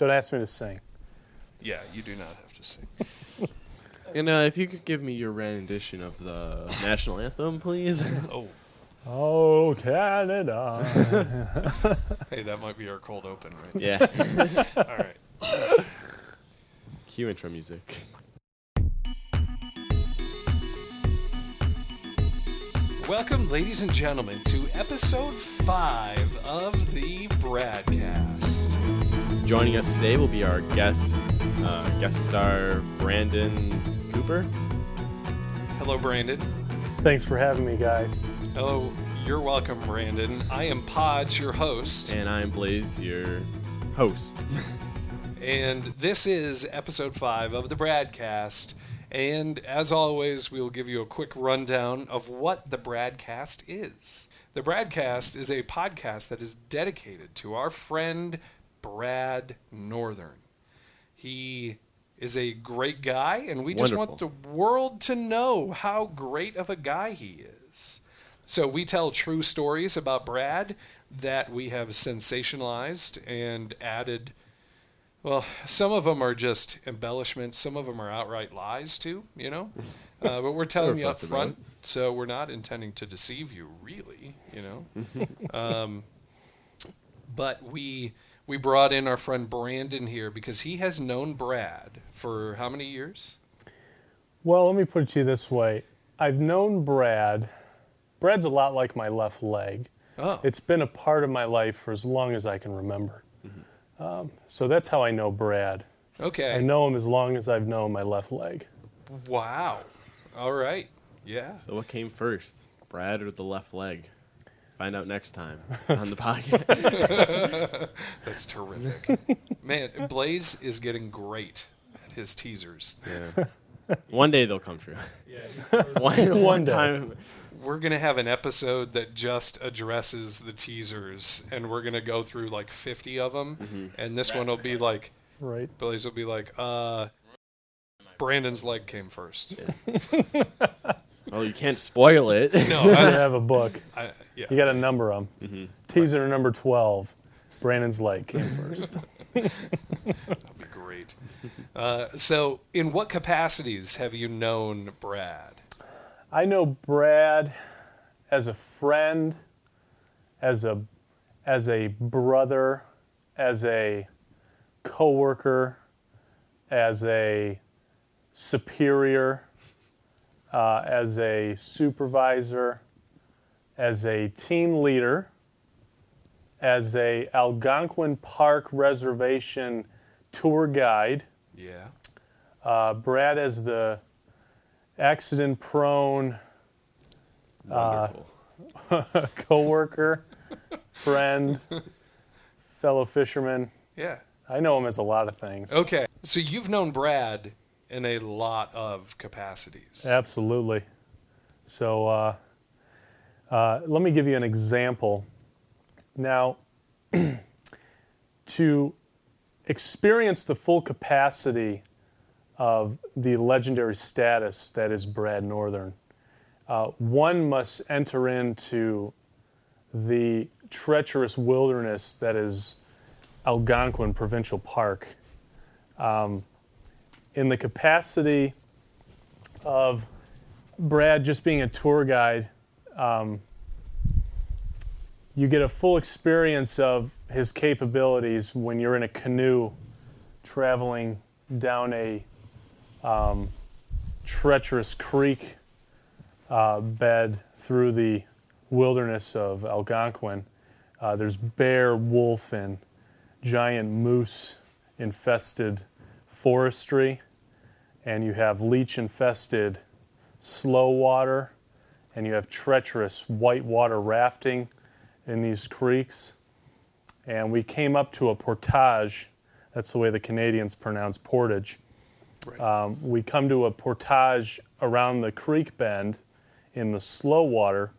Don't ask me to sing. Yeah, you do not have to sing. And if you could give me your rendition of the national anthem, please. Oh, Canada. Hey, that might be our cold open right there. Yeah. All right. Cue intro music. Welcome, ladies and gentlemen, to episode 5 of the Bradcast. Joining us today will be our guest star, Brandon Cooper. Hello, Brandon. Thanks for having me, guys. Hello. You're welcome, Brandon. I am Podge, your host. And I am Blaze, your host. And this is episode 5 of the Bradcast. And as always, we will give you a quick rundown of what the Bradcast is. The Bradcast is a podcast that is dedicated to our friend, Brad Northern. He is a great guy, and we just want the world to know how great of a guy he is. So we tell true stories about Brad that we have sensationalized and added. Well, some of them are just embellishments. Some of them are outright lies, too, you know. But we're telling you up front, so we're not intending to deceive you, really, you know. But we brought in our friend Brandon here because he has known Brad for how many years? Well, let me put it to you this way. I've known Brad. Brad's a lot like my left leg. Oh. It's been a part of my life for as long as I can remember. So that's how I know Brad. Okay. I know him as long as I've known my left leg. Wow. All right. Yeah. So what came first, Brad or the left leg? Find out next time on the podcast. That's terrific. Man, Blaze is getting great at his teasers. Yeah. One day they'll come true. Yeah. One time. We're going to have an episode that just addresses the teasers, and we're going to go through like 50 of them, and this one will be like, right. Billy's will be like, Brandon's leg came first. Yeah. Well, you can't spoil it. No, I have a book. Yeah. You got to number them. Mm-hmm. Teaser number 12, Brandon's leg came first. That'd be great. So in what capacities have you known Brad? I know Brad as a friend, as a brother, as a coworker, as a superior, as a supervisor, as a team leader, as a Algonquin Park Reservation tour guide. Yeah. Brad as the accident-prone coworker, friend, fellow fisherman. Yeah. I know him as a lot of things. Okay. So you've known Brad in a lot of capacities. Absolutely. So let me give you an example. Now, to experience the full capacity of the legendary status that is Brad Northern, one must enter into the treacherous wilderness that is Algonquin Provincial Park. In the capacity of Brad just being a tour guide, you get a full experience of his capabilities when you're in a canoe traveling down a treacherous creek bed through the wilderness of Algonquin. There's bear, wolf, and giant moose-infested forestry, and you have leech-infested slow water, and you have treacherous whitewater rafting in these creeks. And we came up to a portage. That's the way the Canadians pronounce portage. Right. We come to a portage around the creek bend in the slow water,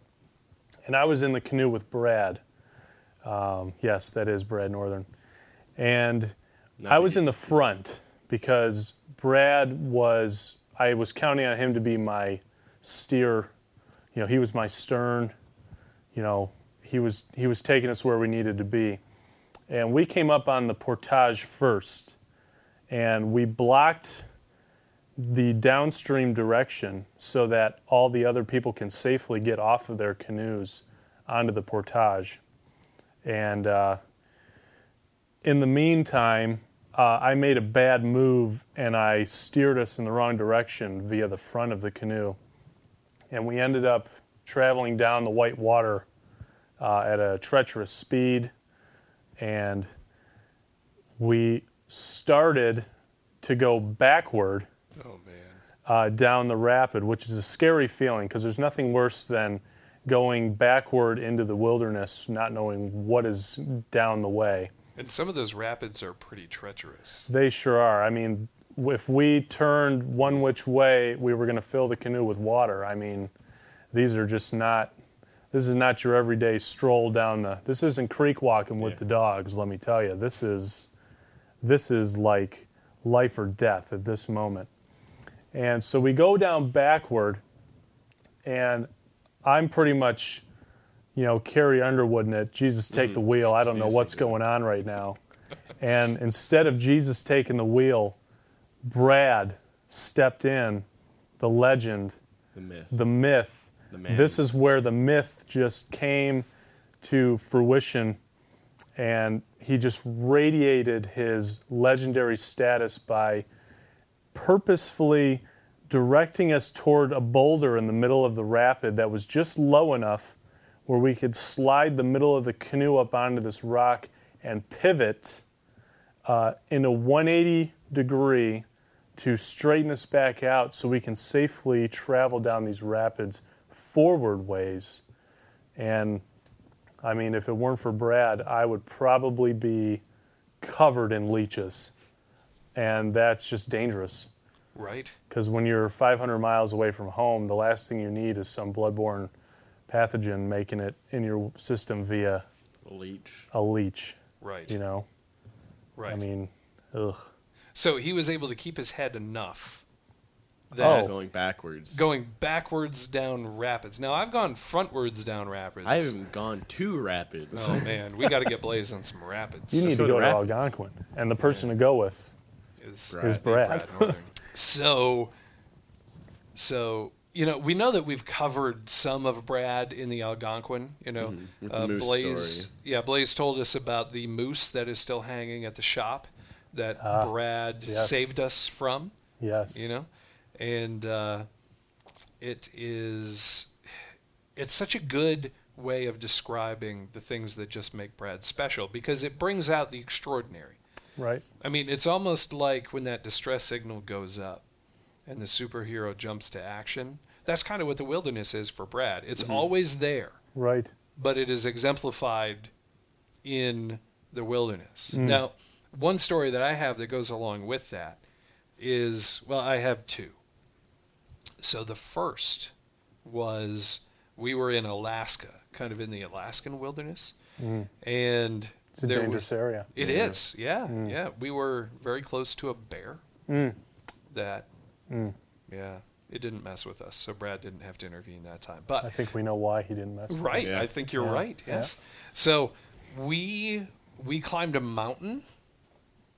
and I was in the canoe with Brad. Yes, that is Brad Northern. And I was in the front because I was counting on him to be my steer. You know, he was my stern. You know, he was taking us where we needed to be. and we came up on the portage first, and we blocked the downstream direction so that all the other people can safely get off of their canoes onto the portage. And in the meantime, I made a bad move, and I steered us in the wrong direction via the front of the canoe. And we ended up traveling down the white water at a treacherous speed, and we started to go backward down the rapid, which is a scary feeling because there's nothing worse than going backward into the wilderness, not knowing what is down the way. And some of those rapids are pretty treacherous. They sure are. I mean, if we turned one which way, we were going to fill the canoe with water. I mean, these are just not, this is not your everyday stroll down the, this isn't creek walking with the dogs, let me tell you. This is like life or death at this moment. And so we go down backward, and I'm pretty much, you know, Carrie Underwood in it, Jesus take the wheel, I don't know what's going on right now. And instead of Jesus taking the wheel, Brad stepped in, the legend, the myth. The man. This is where the myth just came to fruition, and he just radiated his legendary status by purposefully directing us toward a boulder in the middle of the rapid that was just low enough where we could slide the middle of the canoe up onto this rock and pivot in a 180 degree to straighten us back out so we can safely travel down these rapids forward ways. And I mean, if it weren't for Brad, I would probably be covered in leeches. And that's just dangerous. Right. Because when you're 500 miles away from home, the last thing you need is some bloodborne pathogen making it in your system via a leech. Right. You know? Right. I mean, ugh. So he was able to keep his head enough that going backwards down rapids. Now, I've gone frontwards down rapids. I haven't gone to rapids. Oh, man. We got to get Blaze on some rapids. You need to go to Algonquin. And the person to go with is Brad Northern. So, you know, we know that we've covered some of Brad in the Algonquin, you know. With the moose Blaze story. Yeah, Blaze told us about the moose that is still hanging at the shop that Brad saved us from. Yes. You know? And it's such a good way of describing the things that just make Brad special because it brings out the extraordinary. Right. I mean, it's almost like when that distress signal goes up and the superhero jumps to action. That's kind of what the wilderness is for Brad. It's always there. Right. But it is exemplified in the wilderness. Mm. Now, one story that I have that goes along with that is, well, I have two. So the first was we were in Alaska, kind of in the Alaskan wilderness. Mm. And it's a dangerous area. It is, yeah. Mm. Yeah. We were very close to a bear that... Mm. Yeah, it didn't mess with us, so Brad didn't have to intervene that time. But I think we know why he didn't mess with us. Right, yeah. I think you're right, yes. Yeah. So we climbed a mountain,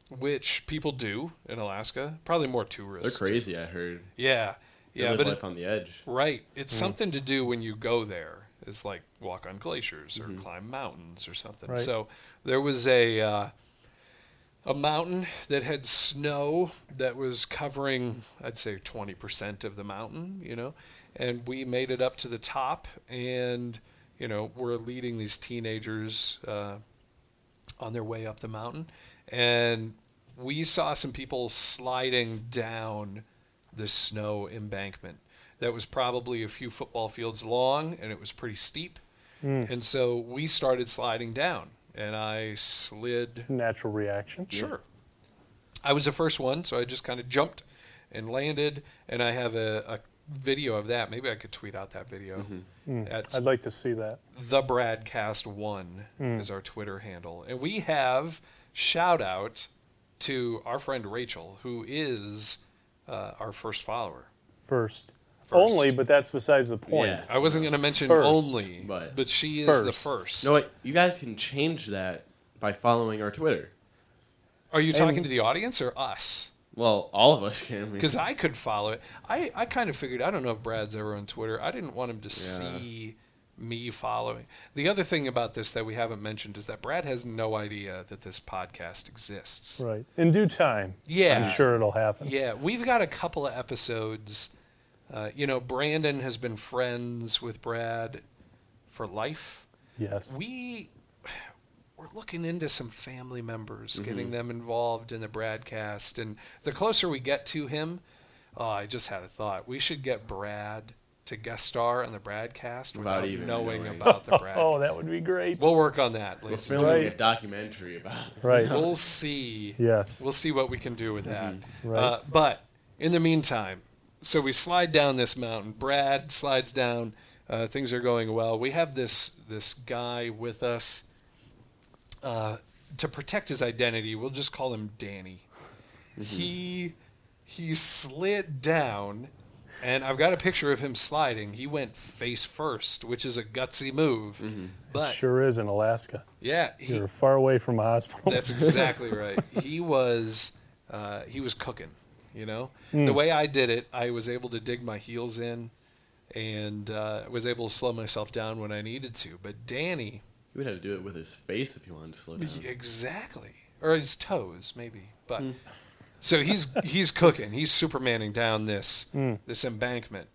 which people do in Alaska, probably more tourists. They're crazy, I heard. Yeah, yeah. They live life on the edge. Right, it's something to do when you go there. It's like walk on glaciers or climb mountains or something. Right. So there was a mountain that had snow that was covering, I'd say, 20% of the mountain, you know, and we made it up to the top and, you know, we're leading these teenagers on their way up the mountain. And we saw some people sliding down the snow embankment that was probably a few football fields long and it was pretty steep. Mm. And so we started sliding down. And I slid. Natural reaction. Sure. I was the first one, so I just kind of jumped and landed. And I have a video of that. Maybe I could tweet out that video. Mm-hmm. I'd like to see that. TheBradcast1 is our Twitter handle. And we have shout out to our friend Rachel, who is our first follower. First. Only, but that's besides the point. Yeah. I wasn't going to mention first, but she is first. The first. No, wait, you guys can change that by following our Twitter. Are you talking to the audience or us? Well, all of us can be. Because I could follow it. I kind of figured, I don't know if Brad's ever on Twitter. I didn't want him to see me following. The other thing about this that we haven't mentioned is that Brad has no idea that this podcast exists. Right. In due time. Yeah. I'm sure it'll happen. Yeah. We've got a couple of episodes. Brandon has been friends with Brad for life. Yes. We're looking into some family members, getting them involved in the Bradcast. And the closer we get to him, I just had a thought. We should get Brad to guest star on the Bradcast without even knowing about the Bradcast. Oh, that would be great. We'll work on that. We'll film a documentary about it. Right. We'll see. Yes. We'll see what we can do with that. Right. But in the meantime, so we slide down this mountain. Brad slides down. Things are going well. We have this guy with us. To protect his identity, we'll just call him Danny. He slid down, and I've got a picture of him sliding. He went face first, which is a gutsy move. Mm-hmm. But it sure is in Alaska. Yeah. You're far away from a hospital. That's exactly right. He was cooking, you know? The way I did it, I was able to dig my heels in and was able to slow myself down when I needed to. But Danny... He would have to do it with his face if he wanted to slow down. Exactly. Or his toes, maybe. But so he's cooking. He's Supermaning down this embankment.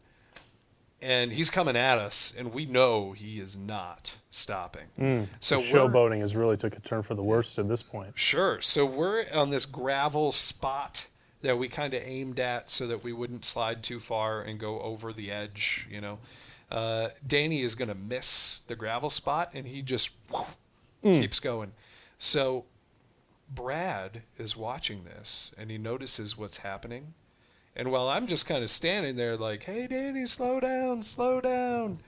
And he's coming at us, and we know he is not stopping. So showboating has really took a turn for the worst at this point. Sure. So we're on this gravel spot that we kind of aimed at so that we wouldn't slide too far and go over the edge, you know. Danny is going to miss the gravel spot, and he just keeps going. So Brad is watching this, and he notices what's happening. And while I'm just kind of standing there like, hey, Danny, slow down.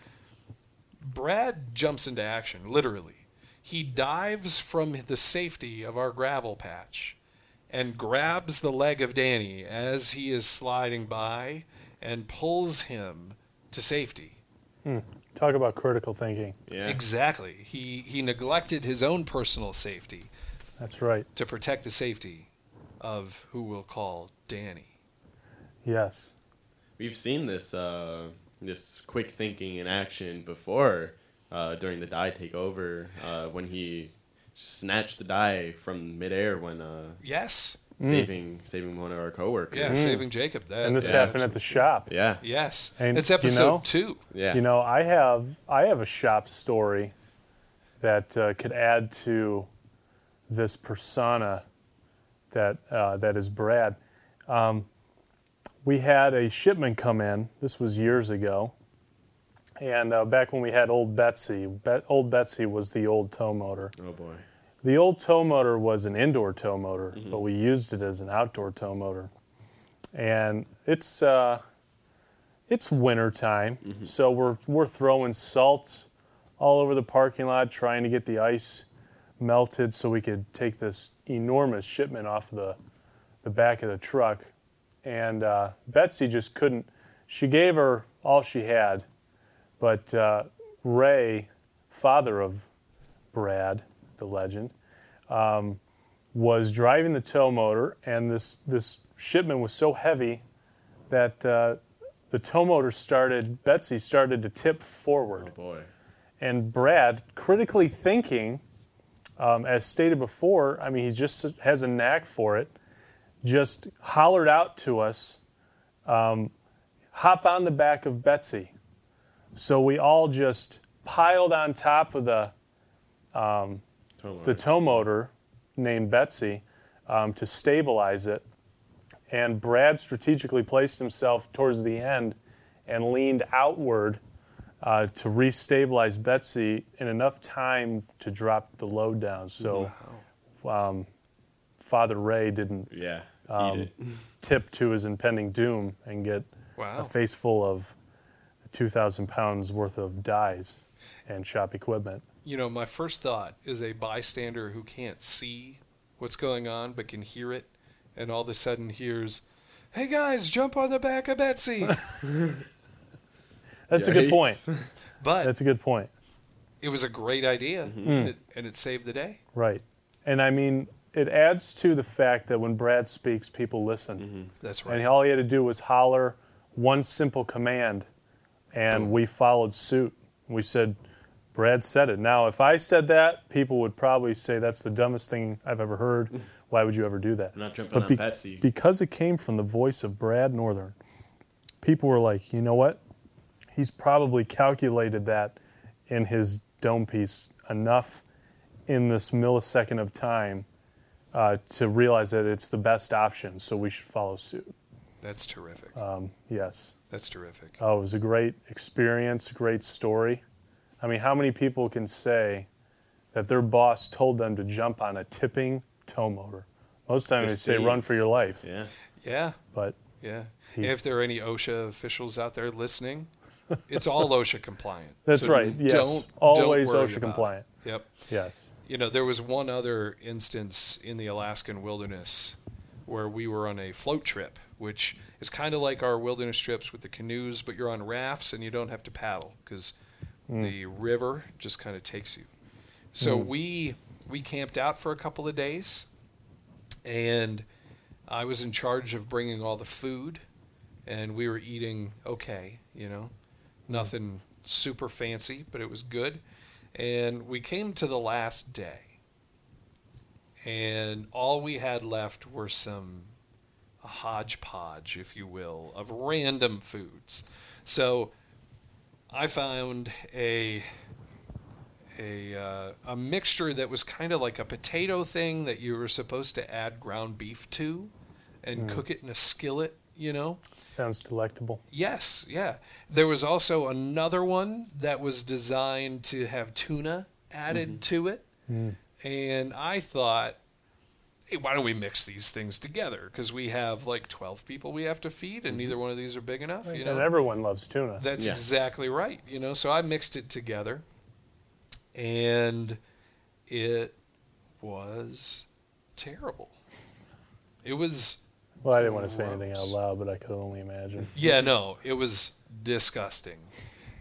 Brad jumps into action, literally. He dives from the safety of our gravel patch and grabs the leg of Danny as he is sliding by and pulls him to safety. Talk about critical thinking. Yeah. Exactly. He neglected his own personal safety. That's right. To protect the safety of who we'll call Danny. Yes. We've seen this this quick thinking in action before during the die takeover when he snatched the die from midair when yes. Saving one of our coworkers. Yeah, saving Jacob. And this happened at the shop. Yeah. Yes. And it's episode 2. Yeah. You know, I have a shop story that could add to this persona that is Brad. We had a shipment come in. This was years ago, and back when we had old Betsy. Old Betsy was the old tow motor. Oh boy. The old tow motor was an indoor tow motor, but we used it as an outdoor tow motor. And it's winter time, so we're throwing salt all over the parking lot, trying to get the ice melted so we could take this enormous shipment off the back of the truck. And Betsy just couldn't. She gave her all she had, but Ray, father of Brad, the legend, was driving the tow motor, and this shipment was so heavy that the tow motor started to tip forward. Oh boy. And Brad, critically thinking, as stated before, I mean, he just has a knack for it, just hollered out to us, hop on the back of Betsy. So we all just piled on top of the tow motor, named Betsy, to stabilize it. And Brad strategically placed himself towards the end and leaned outward to re-stabilize Betsy in enough time to drop the load down. So Father Ray didn't tip to his impending doom and get a face full of 2,000 pounds worth of dyes and shop equipment. You know, my first thought is a bystander who can't see what's going on but can hear it, and all of a sudden hears, hey guys, jump on the back of Betsy. That's a good point. But it was a great idea, and it saved the day. Right. And I mean, it adds to the fact that when Brad speaks, people listen. Mm-hmm. That's right. And all he had to do was holler one simple command, and we followed suit. We said, Brad said it. Now, if I said that, people would probably say that's the dumbest thing I've ever heard. Why would you ever do that? I'm not jumping on Betsy. Because it came from the voice of Brad Northern, people were like, you know what? He's probably calculated that in his dome piece enough in this millisecond of time to realize that it's the best option, so we should follow suit. That's terrific. Yes. That's terrific. Oh, it was a great experience, great story. I mean, how many people can say that their boss told them to jump on a tipping tow motor? Most times they say run for your life. Yeah. Yeah. But yeah. If there are any OSHA officials out there listening, it's all OSHA compliant. That's right. Yes. Always OSHA compliant. Yep. Yes. You know, there was one other instance in the Alaskan wilderness where we were on a float trip, which is kind of like our wilderness trips with the canoes, but you're on rafts and you don't have to paddle because the river just kind of takes you. So we camped out for a couple of days, and I was in charge of bringing all the food, and we were eating okay, you know, nothing super fancy, but it was good. And we came to the last day, and all we had left were a hodgepodge, if you will, of random foods. So I found a mixture that was kind of like a potato thing that you were supposed to add ground beef to and cook it in a skillet, you know. Sounds delectable. Yes, yeah. There was also another one that was designed to have tuna added to it. Mm. And I thought, hey, why don't we mix these things together? Because we have like 12 people we have to feed, and neither one of these are big enough. You know? And everyone loves tuna. That's exactly right. You know, so I mixed it together, and it was terrible. It was Well, I didn't want to say anything out loud, but I could only imagine. Yeah, no, it was disgusting.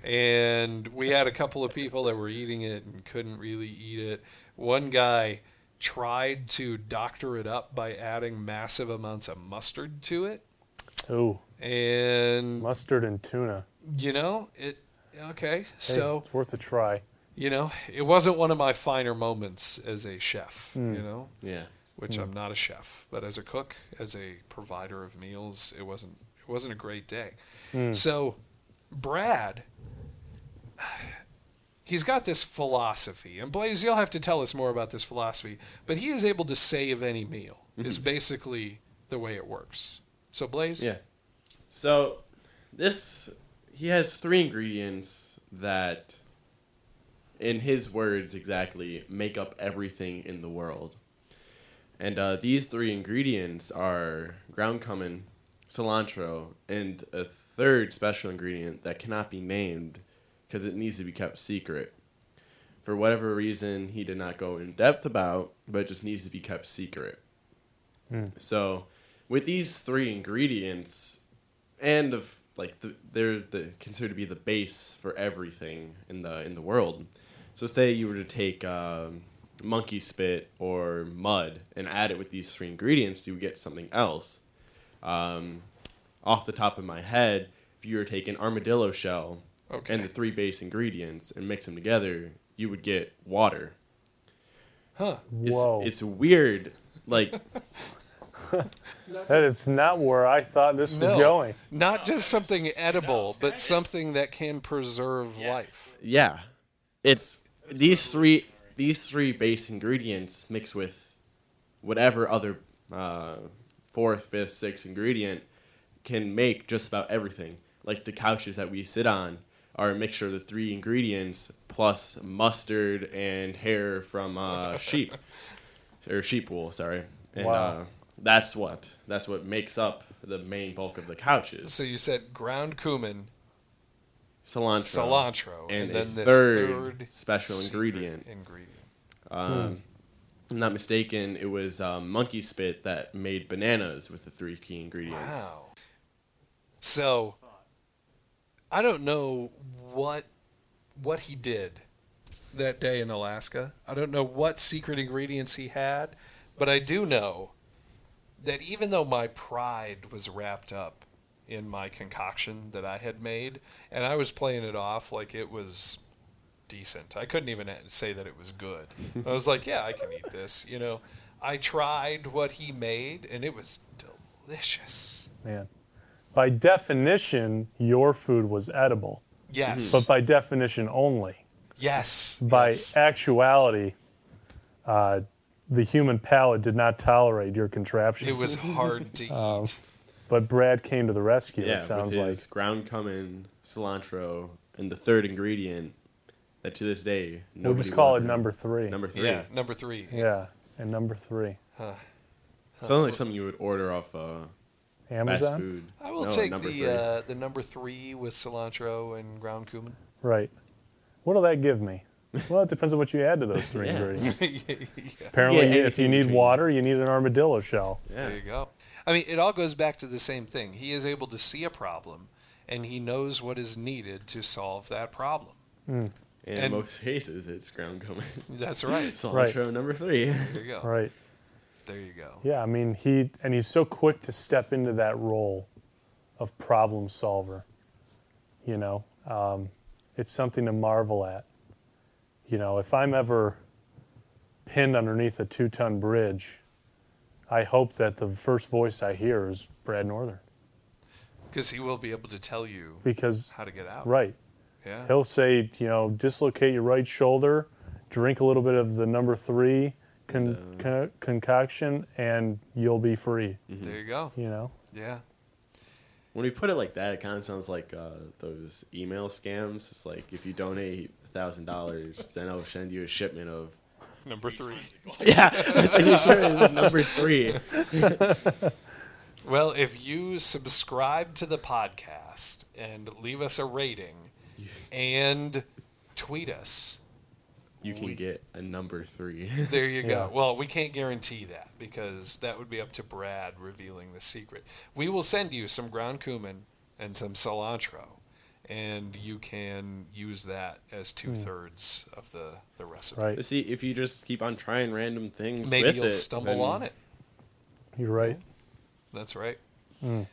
And we had a couple of people that were eating it and couldn't really eat it. One guy tried to doctor it up by adding massive amounts of mustard to it. Ooh. And mustard and tuna. You know, okay, hey, so it's worth a try. You know, it wasn't one of my finer moments as a chef, you know? Yeah. Which I'm not a chef, but as a cook, as a provider of meals, it wasn't a great day. Mm. So Brad, he's got this philosophy, and Blaze, you'll have to tell us more about this philosophy, but he is able to save any meal is basically the way it works. So Blaze? Yeah. So he has three ingredients that, in his words exactly, make up everything in the world. And these three ingredients are ground cumin, cilantro, and a third special ingredient that cannot be named because it needs to be kept secret. For whatever reason, he did not go in depth about, but it just needs to be kept secret. Mm. So with these three ingredients, and they're considered to be the base for everything in the world. So say you were to take monkey spit or mud and add it with these three ingredients, you would get something else. Off the top of my head, if you were to take an armadillo shell and the three base ingredients and mix them together, you would get water. Huh. Whoa. It's weird. Like, that is not where I thought this was going. Not just something edible, but something that can preserve life. Yeah. It's these three base ingredients mixed with whatever other fourth, fifth, sixth ingredient can make just about everything. Like the couches that we sit on are a mixture of the three ingredients plus mustard and hair from sheep or sheep wool. Sorry, and wow. That's what makes up the main bulk of the couches. So you said ground cumin, cilantro, and then this third special ingredient. If I'm not mistaken, it was monkey spit that made bananas with the three key ingredients. Wow. So, I don't know what he did that day in Alaska. I don't know what secret ingredients he had, but I do know that even though my pride was wrapped up in my concoction that I had made, and I was playing it off like it was decent. I couldn't even say that it was good. I was like, yeah, I can eat this. You know, I tried what he made, and it was delicious. Man. By definition, your food was edible. Yes. But by definition only. Yes. By actuality, the human palate did not tolerate your contraption. It was hard to eat. But Brad came to the rescue, yeah, it sounds with his like. Ground cumin, cilantro, and the third ingredient that to this day nobody we'll just call it number 3. Number 3. Yeah, number 3. Yeah, and number 3. Huh. Sounds like something you would order off Amazon? Fast food. I will take the number 3 with cilantro and ground cumin. Right. What'll that give me? Well, it depends on what you add to those 3 yeah. ingredients. Yeah. Apparently, if you need water, you need an armadillo shell. Yeah. There you go. I mean, it all goes back to the same thing. He is able to see a problem, and he knows what is needed to solve that problem. Mm. And in most cases, it's ground cumin. That's right. Cilantro right. number 3. There you go. Right. There you go. Yeah, I mean, he's so quick to step into that role of problem solver. You know, it's something to marvel at. You know, if I'm ever pinned underneath a 2-ton bridge, I hope that the first voice I hear is Brad Northern. Because he will be able to tell you how to get out. Right. Yeah. He'll say, you know, dislocate your right shoulder, drink a little bit of the number 3 concoction, and you'll be free. Mm-hmm. There you go. You know? Yeah. When we put it like that, it kind of sounds like those email scams. It's like, if you donate $1,000, then I'll send you a shipment of Number 3. Yeah, I'm sure it was number 3. Well, if you subscribe to the podcast and leave us a rating and tweet us, you can get a number 3. There you go. Yeah. Well, we can't guarantee that because that would be up to Brad revealing the secret. We will send you some ground cumin and some cilantro. And you can use that as 2/3 of the recipe. Right. See, if you just keep on trying random things, maybe you'll stumble on it. You're right. That's right. Mm.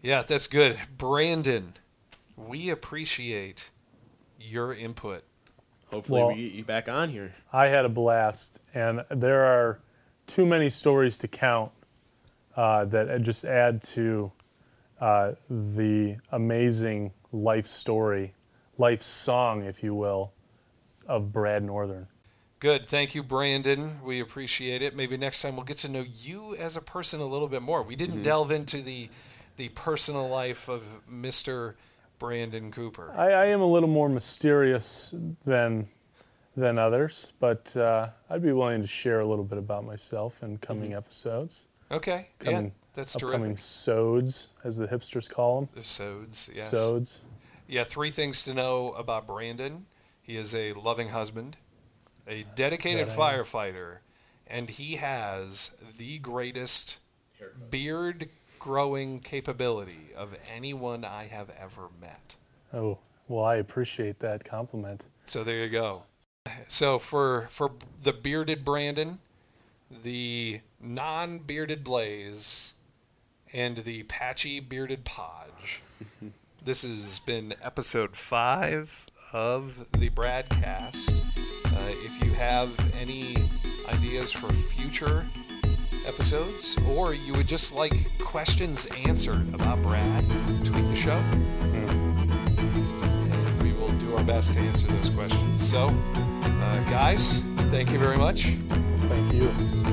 Yeah, that's good. Brandon, we appreciate your input. Hopefully we get you back on here. I had a blast, and there are too many stories to count that just add to the amazing life story, life song, if you will, of Brad Northern. Good. Thank you, Brandon. We appreciate it. Maybe next time we'll get to know you as a person a little bit more. We didn't delve into the personal life of Mr. Brandon Cooper. I am a little more mysterious than others, but I'd be willing to share a little bit about myself in coming episodes. Okay. That's terrific. Upcoming sods, as the hipsters call them. The sods, yes. Sods. Yeah, 3 things to know about Brandon. He is a loving husband, a dedicated firefighter, and he has the greatest beard growing capability of anyone I have ever met. Oh, well, I appreciate that compliment. So there you go. So for the bearded Brandon, the non-bearded Blaze, and the patchy bearded Podge. This has been episode 5 of the Bradcast. If you have any ideas for future episodes, or you would just like questions answered about Brad, tweet the show. And we will do our best to answer those questions. So, guys, thank you very much. Thank you.